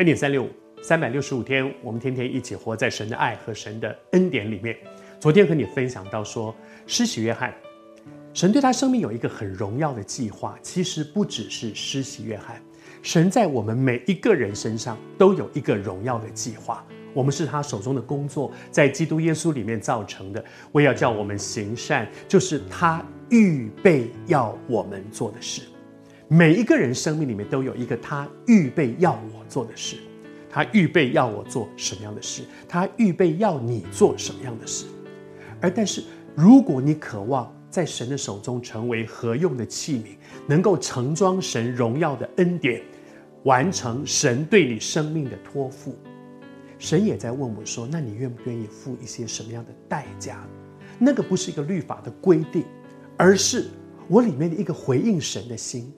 恩典365，365天，我们天天一起活在神的爱和神的恩典里面。昨天和你分享到说，施洗约翰，神对他生命有一个很荣耀的计划。其实不只是施洗约翰，神在我们每一个人身上都有一个荣耀的计划。我们是他手中的工作，在基督耶稣里面造成的。我也要叫我们行善，就是他预备要我们做的事。每一个人生命里面都有一个他预备要我做的事。他预备要我做什么样的事？他预备要你做什么样的事？但是如果你渴望在神的手中成为合用的器皿，能够盛装神荣耀的恩典，完成神对你生命的托付，神也在问我说，那你愿不愿意付一些什么样的代价？那个不是一个律法的规定，而是我里面的一个回应神的心。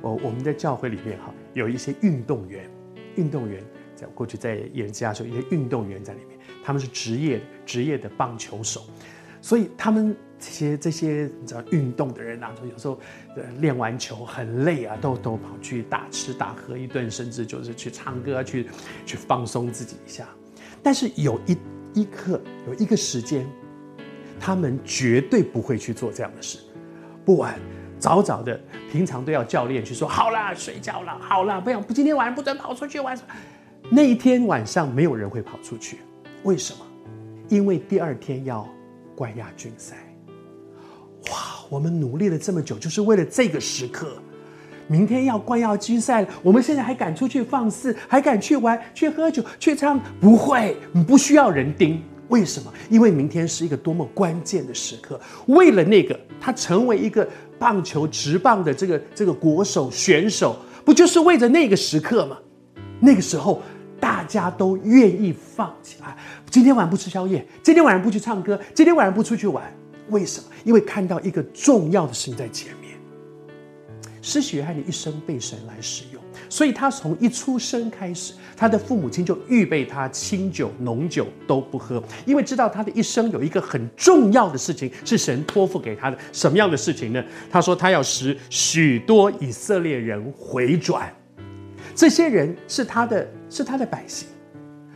我们在教会里面有一些运动员，在过去在艺人家的时候，一些运动员在里面，他们是职业的棒球手，所以他们这些你知道运动的人有时候练完球很累都跑去大吃大喝一顿，甚至就是去唱歌去放松自己一下。但是有一个时间，他们绝对不会去做这样的事，不晚。早早的，平常都要教练去说，好啦，睡觉啦，好啦，不要，今天晚上不准跑出去玩。那一天晚上没有人会跑出去，为什么？因为第二天要冠亚军赛。哇，我们努力了这么久，就是为了这个时刻。明天要冠亚军赛了，我们现在还敢出去放肆，还敢去玩、去喝酒、去唱？不会，不需要人盯。为什么？因为明天是一个多么关键的时刻。为了那个，他成为一个棒球职棒的这个国手选手，不就是为着那个时刻吗？那个时候大家都愿意放弃啊！今天晚上不吃宵夜，今天晚上不去唱歌，今天晚上不出去玩。为什么？因为看到一个重要的事情在前面。施洗约翰的一生被神来使用，所以他从一出生开始，他的父母亲就预备他清酒浓酒都不喝，因为知道他的一生有一个很重要的事情是神托付给他的。什么样的事情呢？他说他要使许多以色列人回转，这些人是他的百姓，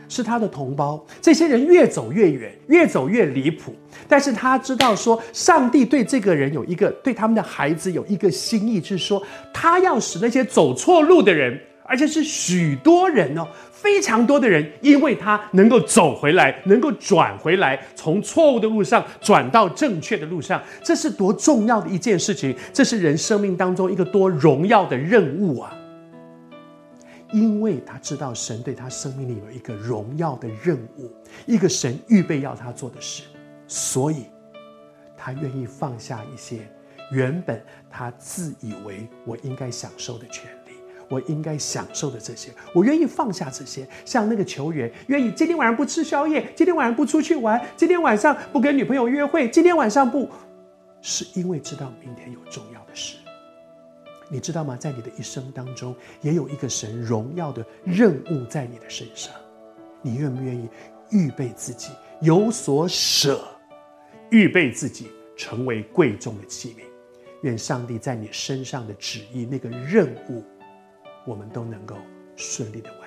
是他的同胞。这些人越走越远，越走越离谱，但是他知道说，上帝对这个人有一个，对他们的孩子有一个心意，是说他要使那些走错路的人，而且是许多人非常多的人，因为他能够走回来，能够转回来，从错误的路上转到正确的路上。这是多重要的一件事情，这是人生命当中一个多荣耀的任务啊！因为他知道神对他生命里有一个荣耀的任务，一个神预备要他做的事，所以他愿意放下一些原本他自以为我应该享受的权利，我应该享受的这些，我愿意放下这些。像那个球员愿意今天晚上不吃宵夜，今天晚上不出去玩，今天晚上不跟女朋友约会，今天晚上不，是因为知道明天有重要的事。你知道吗？在你的一生当中，也有一个神荣耀的任务在你的身上。你愿不愿意预备自己，有所舍，预备自己成为贵重的器皿？愿上帝在你身上的旨意，那个任务，我们都能够顺利的完成。